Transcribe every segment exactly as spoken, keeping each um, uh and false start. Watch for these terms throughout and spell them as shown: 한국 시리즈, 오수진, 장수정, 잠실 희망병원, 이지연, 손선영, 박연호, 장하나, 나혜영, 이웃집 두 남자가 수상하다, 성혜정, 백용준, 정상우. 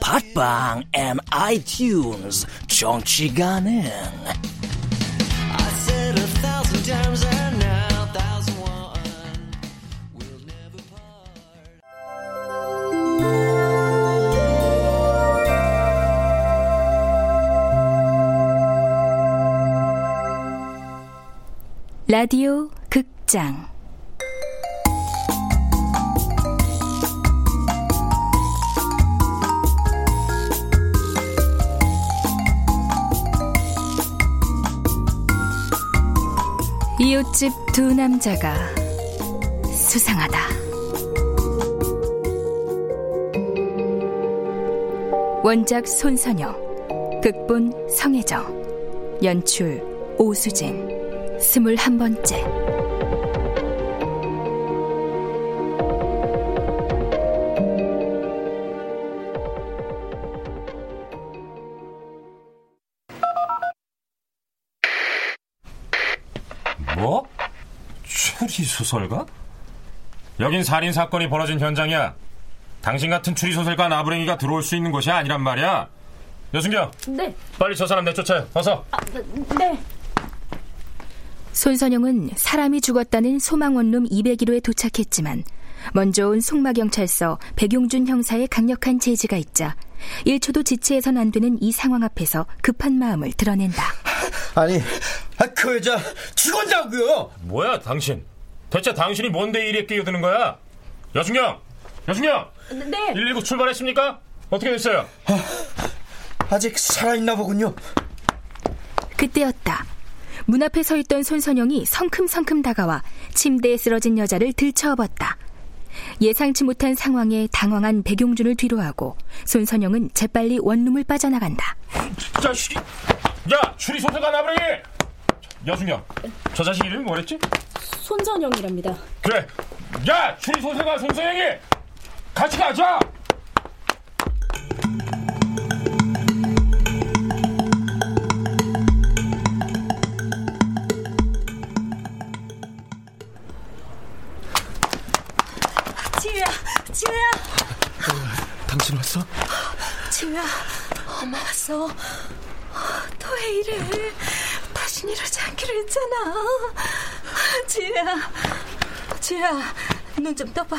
팟빵 and 아이튠즈 정치 가능. 라디오 극장 이웃집 두 남자가 수상하다. 원작 손선영, 극본 성혜정, 연출 오수진. 스물한 번째. 뭐? 추리소설가? 여긴 살인사건이 벌어진 현장이야. 당신 같은 추리소설가 나부랭이가 들어올 수 있는 곳이 아니란 말이야. 여순경. 네. 빨리 저 사람 내쫓아요. 어서. 아, 네. 손선영은 사람이 죽었다는 소망원룸 이백일 호에 도착했지만 먼저 온 송마경찰서 백용준 형사의 강력한 제지가 있자 일 초도 지체해선 안 되는 이 상황 앞에서 급한 마음을 드러낸다. 아니, 그 여자 죽었냐고요. 뭐야 당신, 대체 당신이 뭔데 일에 끼어드는 거야? 여순경! 여순경! 네. 일일구 출발했습니까? 어떻게 됐어요? 아, 아직 살아있나 보군요. 그때였다. 문 앞에 서 있던 손선영이 성큼성큼 다가와 침대에 쓰러진 여자를 들쳐업었다. 예상치 못한 상황에 당황한 백용준을 뒤로하고 손선영은 재빨리 원룸을 빠져나간다. 자식이! 야! 추리소설가 나부랭이! 여순영, 저 자식 이름이 뭐랬지? 손선영이랍니다. 그래! 야! 추리소설가 손선영이! 같이 가자! 지우야. 어, 당신 왔어? 지우야, 엄마 왔어. 또 왜 이래? 다신 이러지 않기로 했잖아. 지우야, 지우야, 눈 좀 떠봐.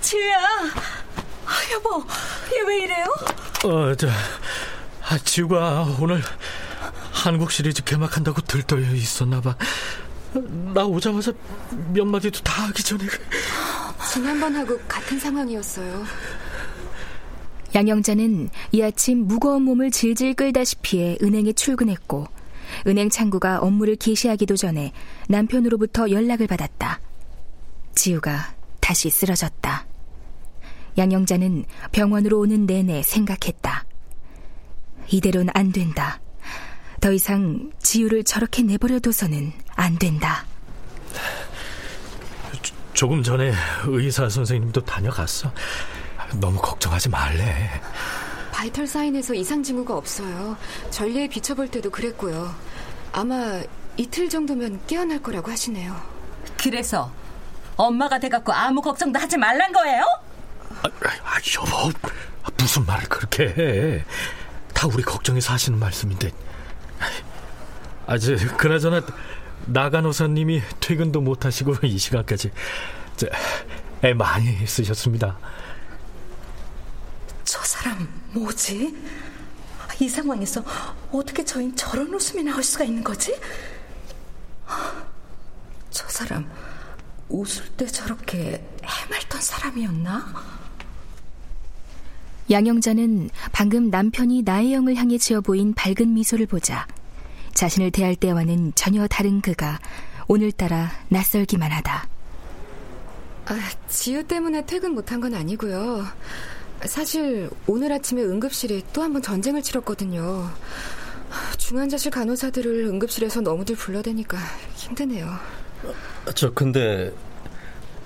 지우야, 여보, 얘 왜 이래요? 어, 저, 아, 지우가 오늘 한국 시리즈 개막한다고 들떠 있었나 봐. 나 오자마자 몇 마디도 다 하기 전에. 지난번하고 같은 상황이었어요. 양영자는 이 아침 무거운 몸을 질질 끌다시피 해 은행에 출근했고, 은행 창구가 업무를 개시하기도 전에 남편으로부터 연락을 받았다. 지우가 다시 쓰러졌다. 양영자는 병원으로 오는 내내 생각했다. 이대로는 안 된다. 더 이상 지우를 저렇게 내버려둬서는 안 된다. 조금 전에 의사 선생님도 다녀갔어. 너무 걱정하지 말래. 바이털 사인에서 이상 징후가 없어요. 전례에 비춰볼 때도 그랬고요. 아마 이틀 정도면 깨어날 거라고 하시네요. 그래서 엄마가 돼갖고 아무 걱정도 하지 말란 거예요? 아, 아, 여보, 무슨 말을 그렇게 해. 다 우리 걱정해서 하시는 말씀인데. 아, 저, 그나저나 나간호사님이 퇴근도 못하시고 이 시간까지 저, 애 많이 쓰셨습니다. 저 사람 뭐지? 이 상황에서 어떻게 저흰 저런 웃음이 나올 수가 있는 거지? 저 사람 웃을 때 저렇게 해맑던 사람이었나? 양영자는 방금 남편이 나혜영을 향해 지어 보인 밝은 미소를 보자 자신을 대할 때와는 전혀 다른 그가 오늘따라 낯설기만 하다. 아, 지우 때문에 퇴근 못한 건 아니고요. 사실 오늘 아침에 응급실이 또 한 번 전쟁을 치렀거든요. 중환자실 간호사들을 응급실에서 너무들 불러대니까 힘드네요. 저 근데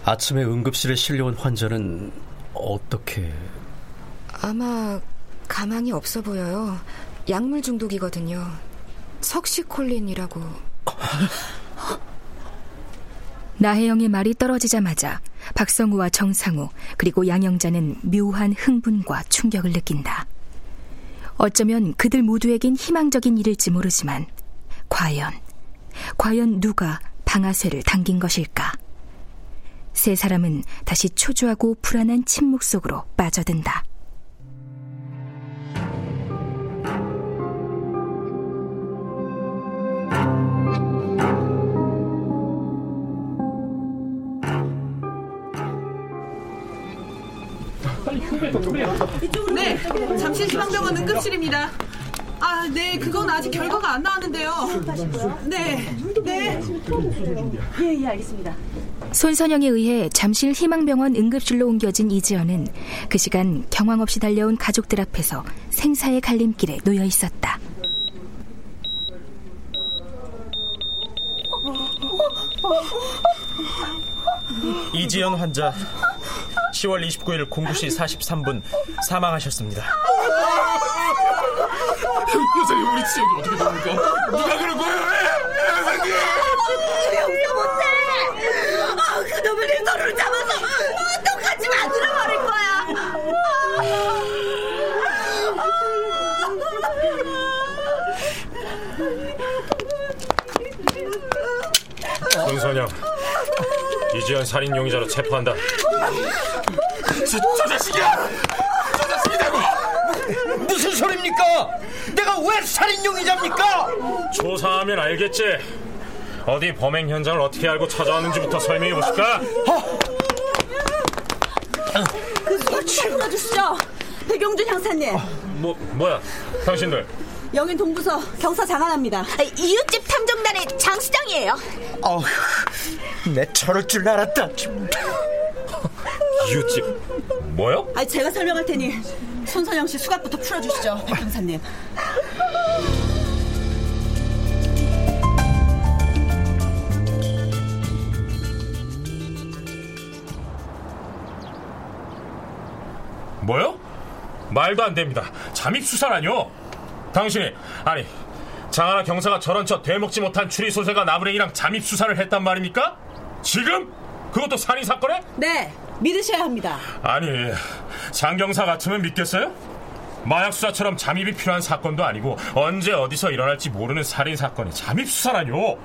아침에 응급실에 실려온 환자는 어떻게... 아마 가망이 없어 보여요. 약물 중독이거든요. 석시콜린이라고. 나혜영의 말이 떨어지자마자 박성우와 정상우 그리고 양영자는 묘한 흥분과 충격을 느낀다. 어쩌면 그들 모두에겐 희망적인 일일지 모르지만 과연, 과연 누가 방아쇠를 당긴 것일까? 세 사람은 다시 초조하고 불안한 침묵 속으로 빠져든다. 네, 잠실 희망병원 응급실입니다. 아, 네, 그건 아직 결과가 안 나왔는데요. 네, 네. 예, 예, 알겠습니다. 손선영에 의해 잠실 희망병원 응급실로 옮겨진 이지연은 그 시간 경황 없이 달려온 가족들 앞에서 생사의 갈림길에 놓여 있었다. 이지연 환자 시월 이십구일 공구 시 사십삼 분 사망하셨습니다. 여사님, 우리 지연이 어떻게 됩니까? 누가 그런 거예요? 여사님! 우리 용서 못해! 그놈을 내 손으로 잡아서 똑같이 만들어버릴 거야! 손선영, 이지연 살인 용의자로 체포한다. 저, 저 자식이야! 저 자식이라고! 무슨 소리입니까? 내가 왜 살인 용의자입니까? 조사하면 알겠지. 어디 범행 현장을 어떻게 알고 찾아왔는지부터 설명해 보실까? 어? 그 소치 불러주시죠, 백용준 형사님. 어, 뭐, 뭐야, 당신들. 영인 동부서 경사 장안합니다. 아, 이웃집 탐정단의 장수장이에요. 어, 내 저럴 줄 알았다. 이웃집 뭐요? 아, 제가 설명할 테니 손선영 씨 수갑부터 풀어주시죠, 백 형사님. 뭐요? 말도 안 됩니다. 잠입 수사라뇨? 당신이, 아니, 장하나 경사가 저런 척 되먹지 못한 추리소세가 나무랭이랑 잠입 수사를 했단 말입니까? 지금? 그것도 살인 사건에? 네, 믿으셔야 합니다. 아니, 장 경사 같으면 믿겠어요? 마약 수사처럼 잠입이 필요한 사건도 아니고 언제 어디서 일어날지 모르는 살인 사건에 잠입 수사라뇨?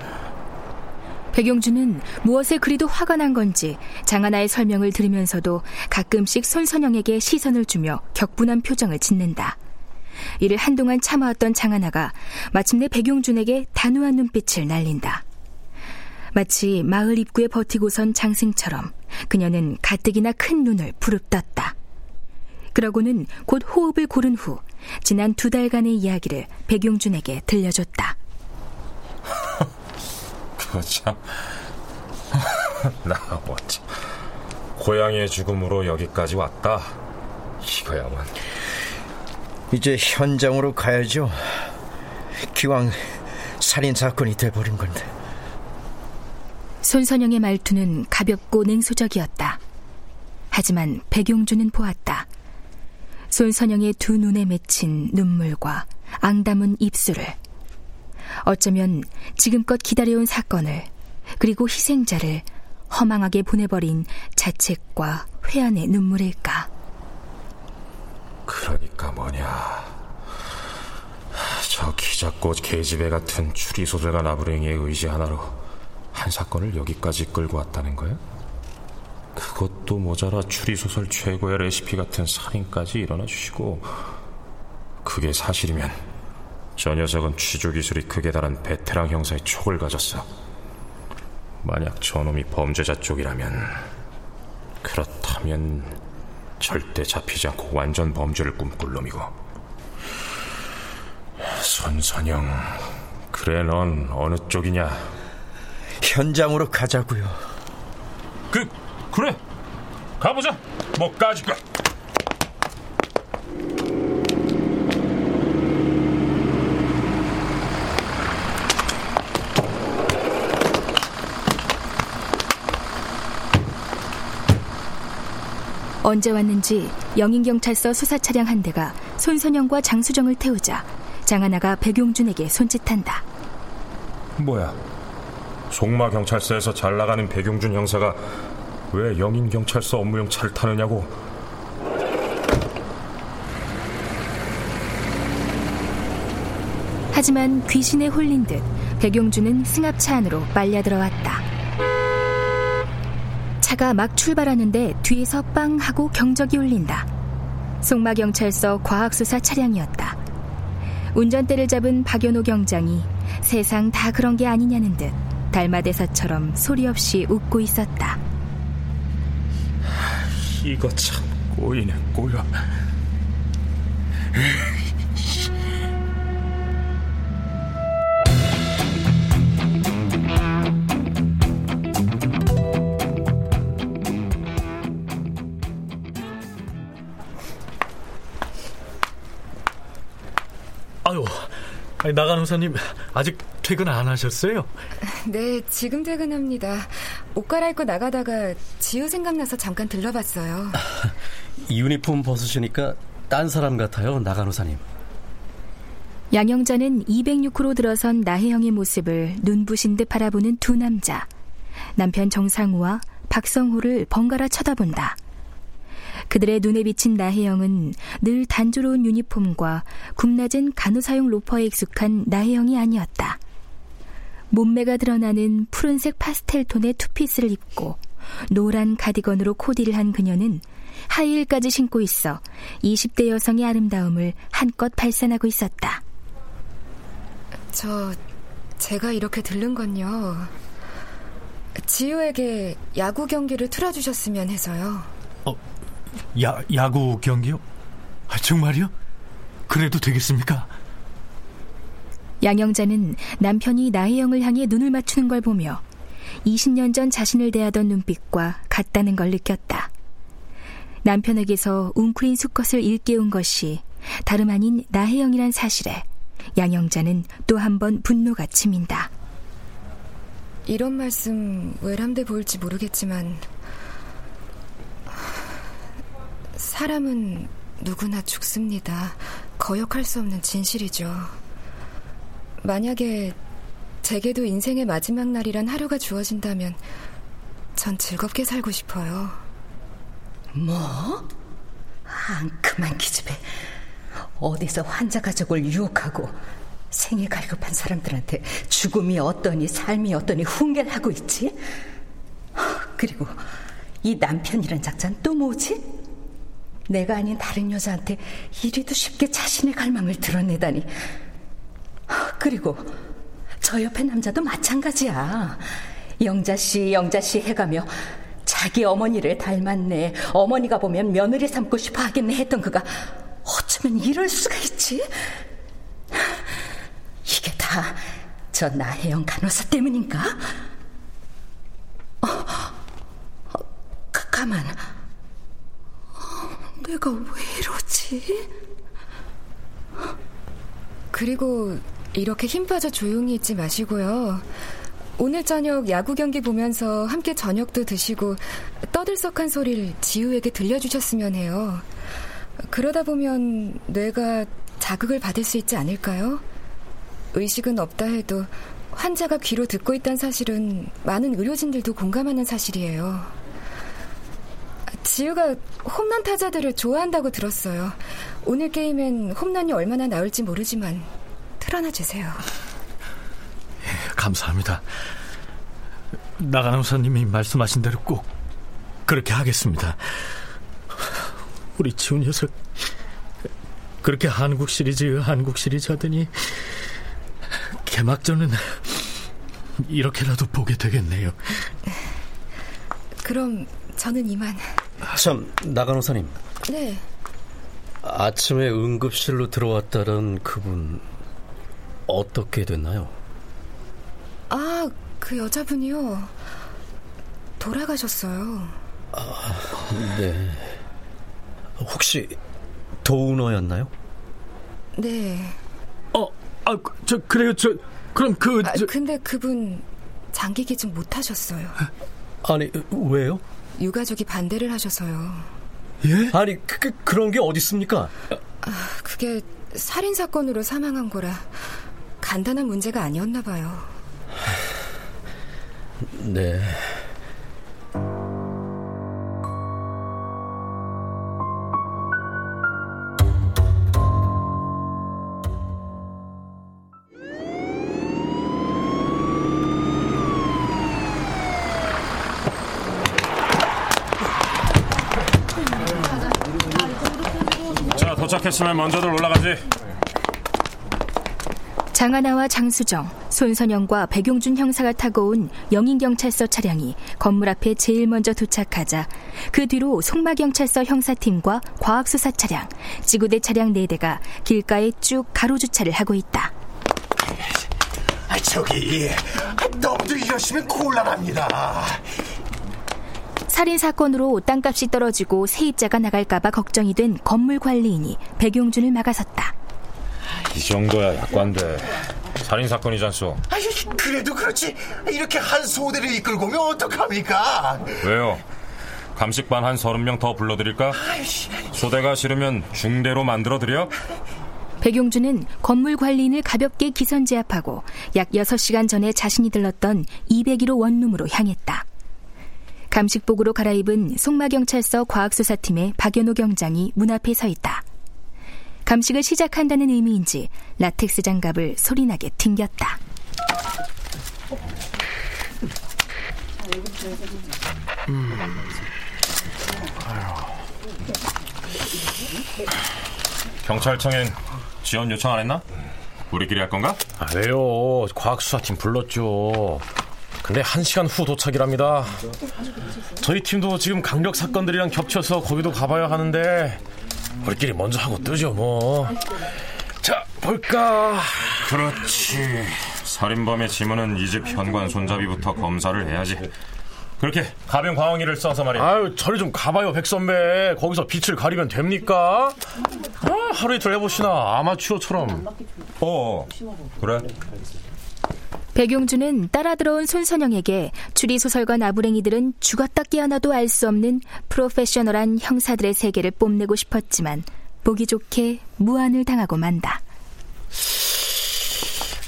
백용준은 무엇에 그리도 화가 난 건지 장하나의 설명을 들으면서도 가끔씩 손선영에게 시선을 주며 격분한 표정을 짓는다. 이를 한동안 참아왔던 장하나가 마침내 백용준에게 단호한 눈빛을 날린다. 마치 마을 입구에 버티고선 장승처럼 그녀는 가뜩이나 큰 눈을 부릅떴다. 그러고는 곧 호흡을 고른 후 지난 두 달간의 이야기를 백용준에게 들려줬다. 그거 참... 나 어째... 고양이의 죽음으로 여기까지 왔다. 이거야만... 이제 현장으로 가야죠. 기왕 살인사건이 돼버린 건데. 손선영의 말투는 가볍고 냉소적이었다. 하지만 백용준은 보았다. 손선영의 두 눈에 맺힌 눈물과 앙담은 입술을. 어쩌면 지금껏 기다려온 사건을, 그리고 희생자를 허망하게 보내버린 자책과 회한의 눈물일까. 그러니까 뭐냐, 저 기자꽃 계집애 같은 추리소설가 나부랭이의 의지 하나로 한 사건을 여기까지 끌고 왔다는 거야? 그것도 모자라 추리소설 최고의 레시피 같은 살인까지 일어나 주시고 그게 사실이면 저 녀석은 취조 기술이 극에 달한 베테랑 형사의 촉을 가졌어. 만약 저놈이 범죄자 쪽이라면, 그렇다면 절대 잡히지 않고 완전 범죄를 꿈꿀 놈이고, 손선영, 그래 넌 어느 쪽이냐? 현장으로 가자고요. 그, 그래 가보자. 뭐 까짓 거야. 언제 왔는지 영인경찰서 수사차량 한 대가 손선영과 장수정을 태우자 장하나가 백용준에게 손짓한다. 뭐야, 송마경찰서에서 잘 나가는 백용준 형사가 왜 영인경찰서 업무용 차를 타느냐고. 하지만 귀신에 홀린 듯 백용준은 승합차 안으로 빨려 들어왔다. 차가 막 출발하는데 뒤에서 빵 하고 경적이 울린다. 송마경찰서 과학수사 차량이었다. 운전대를 잡은 박연호 경장이 세상 다 그런 게 아니냐는 듯 달마대사처럼 소리 없이 웃고 있었다. 이거 참 꼬이네 꼬여. 아유, 아니, 나간 형사님 아직 퇴근 안 하셨어요? 네, 지금 퇴근합니다. 옷 갈아입고 나가다가 지우 생각나서 잠깐 들러봤어요. 이 유니폼 벗으시니까 딴 사람 같아요, 나간 형사님. 양형자는 이백육 호로 들어선 나혜영의 모습을 눈부신 듯 바라보는 두 남자, 남편 정상우와 박성호를 번갈아 쳐다본다. 그들의 눈에 비친 나혜영은 늘 단조로운 유니폼과 굽낮은 간호사용 로퍼에 익숙한 나혜영이 아니었다. 몸매가 드러나는 푸른색 파스텔톤의 투피스를 입고 노란 가디건으로 코디를 한 그녀는 하이힐까지 신고 있어 이십 대 여성의 아름다움을 한껏 발산하고 있었다. 저, 제가 이렇게 들른 건요, 지우에게 야구 경기를 틀어주셨으면 해서요. 어? 야, 야구 경기요? 아, 정말요? 그래도 되겠습니까? 양형자는 남편이 나혜영을 향해 눈을 맞추는 걸 보며 이십 년 전 자신을 대하던 눈빛과 같다는 걸 느꼈다. 남편에게서 웅크린 수컷을 일깨운 것이 다름 아닌 나혜영이란 사실에 양형자는 또 한 번 분노가 치민다. 이런 말씀 외람돼 보일지 모르겠지만 사람은 누구나 죽습니다. 거역할 수 없는 진실이죠. 만약에 제게도 인생의 마지막 날이란 하루가 주어진다면 전 즐겁게 살고 싶어요. 뭐? 앙큼한 기집애. 어디서 환자 가족을 유혹하고 생애 갈급한 사람들한테 죽음이 어떠니 삶이 어떠니 훈계를 하고 있지? 그리고 이 남편이란 작자는 또 뭐지? 내가 아닌 다른 여자한테 이리도 쉽게 자신의 갈망을 드러내다니. 그리고 저 옆에 남자도 마찬가지야. 영자씨 영자씨 해가며 자기 어머니를 닮았네, 어머니가 보면 며느리 삼고 싶어 하겠네 했던 그가 어쩌면 이럴 수가 있지? 이게 다 저 나혜영 간호사 때문인가? 어, 어, 가만, 내가 왜 이러지? 그리고 이렇게 힘 빠져 조용히 있지 마시고요. 오늘 저녁 야구 경기 보면서 함께 저녁도 드시고 떠들썩한 소리를 지우에게 들려주셨으면 해요. 그러다 보면 뇌가 자극을 받을 수 있지 않을까요? 의식은 없다 해도 환자가 귀로 듣고 있다는 사실은 많은 의료진들도 공감하는 사실이에요. 지우가 홈런 타자들을 좋아한다고 들었어요. 오늘 게임엔 홈런이 얼마나 나올지 모르지만 틀어놔 주세요. 예, 감사합니다. 나간 의사님이 말씀하신 대로 꼭 그렇게 하겠습니다. 우리 지훈 녀석 그렇게 한국 시리즈 한국 시리즈 하더니 개막전은 이렇게라도 보게 되겠네요. 그럼 저는 이만. 참, 나간호사님. 네. 아침에 응급실로 들어왔다던 그분 어떻게 됐나요? 아, 그 여자분이요, 돌아가셨어요. 아, 네. 혹시 도우너였나요? 네. 어, 아, 저 그래요. 저 그럼 그. 아, 저... 근데 그분 장기 기증 못 하셨어요. 아니, 왜요? 유가족이 반대를 하셔서요. 예? 아니, 그, 그, 그런 게 어디 있습니까? 아, 그게 살인사건으로 사망한 거라 간단한 문제가 아니었나 봐요. 네. 도착했으면 먼저들 올라가지. 장하나와 장수정, 손선영과 백용준 형사가 타고 온 영인경찰서 차량이 건물 앞에 제일 먼저 도착하자 그 뒤로 송마경찰서 형사팀과 과학수사 차량, 지구대 차량 네 대가 길가에 쭉 가로주차를 하고 있다. 아, 저기 너무도 이러시면 곤란합니다. 살인사건으로 땅값이 떨어지고 세입자가 나갈까봐 걱정이 된 건물관리인이 백용준을 막아섰다. 이 정도야 약관데 살인사건이잖소. 그래도 그렇지 이렇게 한 소대를 이끌고 오면 어떡합니까? 왜요? 감식반 한 서른 명 더 불러드릴까? 소대가 싫으면 중대로 만들어드려? 백용준은 건물관리인을 가볍게 기선제압하고 약 여섯 시간 전에 자신이 들렀던 이백일 호 원룸으로 향했다. 감식복으로 갈아입은 송마경찰서 과학수사팀의 박연호 경장이 문 앞에 서 있다. 감식을 시작한다는 의미인지 라텍스 장갑을 소리나게 튕겼다. 음. 경찰청엔 지원 요청 안 했나? 우리끼리 할 건가? 아, 왜요? 과학수사팀 불렀죠. 근데 한 시간 후 도착이랍니다. 저희 팀도 지금 강력 사건들이랑 겹쳐서 거기도 가봐야 하는데 우리끼리 먼저 하고 뜨죠 뭐. 자, 볼까? 그렇지. 살인범의 지문은 이 집 현관 손잡이부터 검사를 해야지. 그렇게 가변 광학이를 써서 말이야. 아유, 저리 좀 가봐요 백선배. 거기서 빛을 가리면 됩니까? 아, 하루 이틀 해보시나 아마추어처럼. 어, 그래. 백용준은 따라 들어온 손선영에게 추리소설과 나부랭이들은 죽었다기 하나도 알 수 없는 프로페셔널한 형사들의 세계를 뽐내고 싶었지만 보기 좋게 무안을 당하고 만다.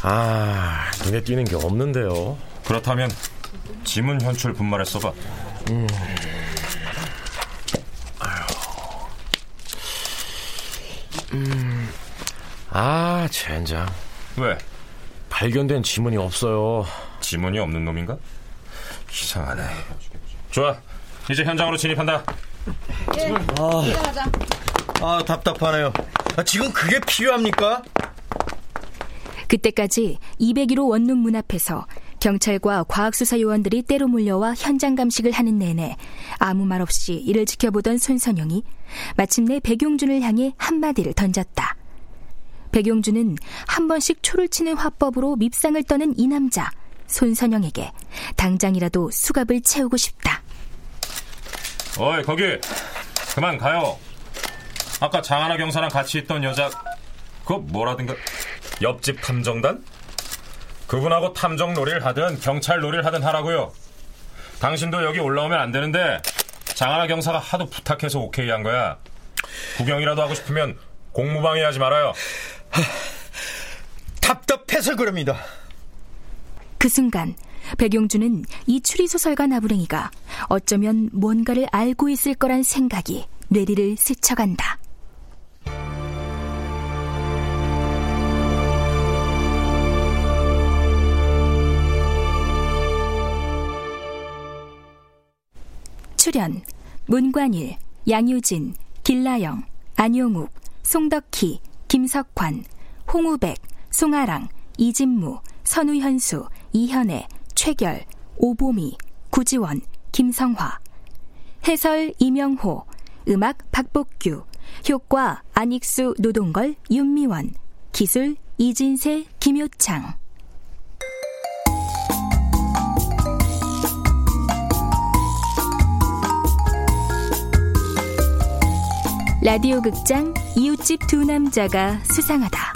아, 눈에 띄는 게 없는데요. 그렇다면 지문 현출 분말에 써봐. 음. 아휴. 음. 아, 젠장. 왜? 발견된 지문이 없어요. 지문이 없는 놈인가? 이상하네. 좋아, 이제 현장으로 진입한다. 예, 아, 진행하자. 아, 답답하네요. 아, 지금 그게 필요합니까? 그때까지 이백일 호 원룸 문 앞에서 경찰과 과학수사 요원들이 때로 몰려와 현장 감식을 하는 내내 아무 말 없이 이를 지켜보던 손선영이 마침내 백용준을 향해 한마디를 던졌다. 백용준은 한 번씩 초를 치는 화법으로 밉상을 떠는 이 남자 손선영에게 당장이라도 수갑을 채우고 싶다. 어이, 거기 그만 가요. 아까 장하나 경사랑 같이 있던 여자 그거 뭐라든가 옆집 탐정단? 그분하고 탐정 놀이를 하든 경찰 놀이를 하든 하라고요. 당신도 여기 올라오면 안 되는데 장하나 경사가 하도 부탁해서 오케이 한 거야. 구경이라도 하고 싶으면 공무방해하지 말아요. 하, 답답해서 그럽니다. 그 순간 백용준은 이 추리소설가 나부랭이가 어쩌면 뭔가를 알고 있을 거란 생각이 뇌리를 스쳐간다. 출연 문관일, 양유진, 길나영, 안용욱, 송덕희, 김석환, 홍우백, 송아랑, 이진무, 선우현수, 이현애, 최결, 오보미, 구지원, 김성화. 해설 이명호, 음악 박복규, 효과 안익수, 노동걸, 윤미원, 기술 이진세, 김효창. 라디오 극장 이웃집 두 남자가 수상하다.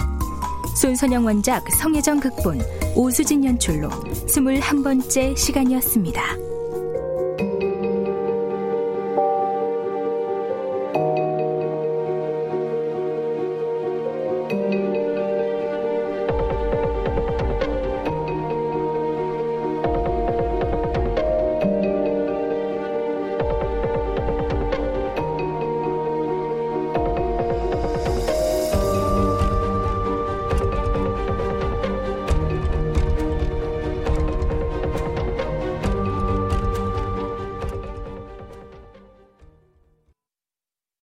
손선영 원작, 성혜정 극본, 오수진 연출로 스물한 번째 시간이었습니다.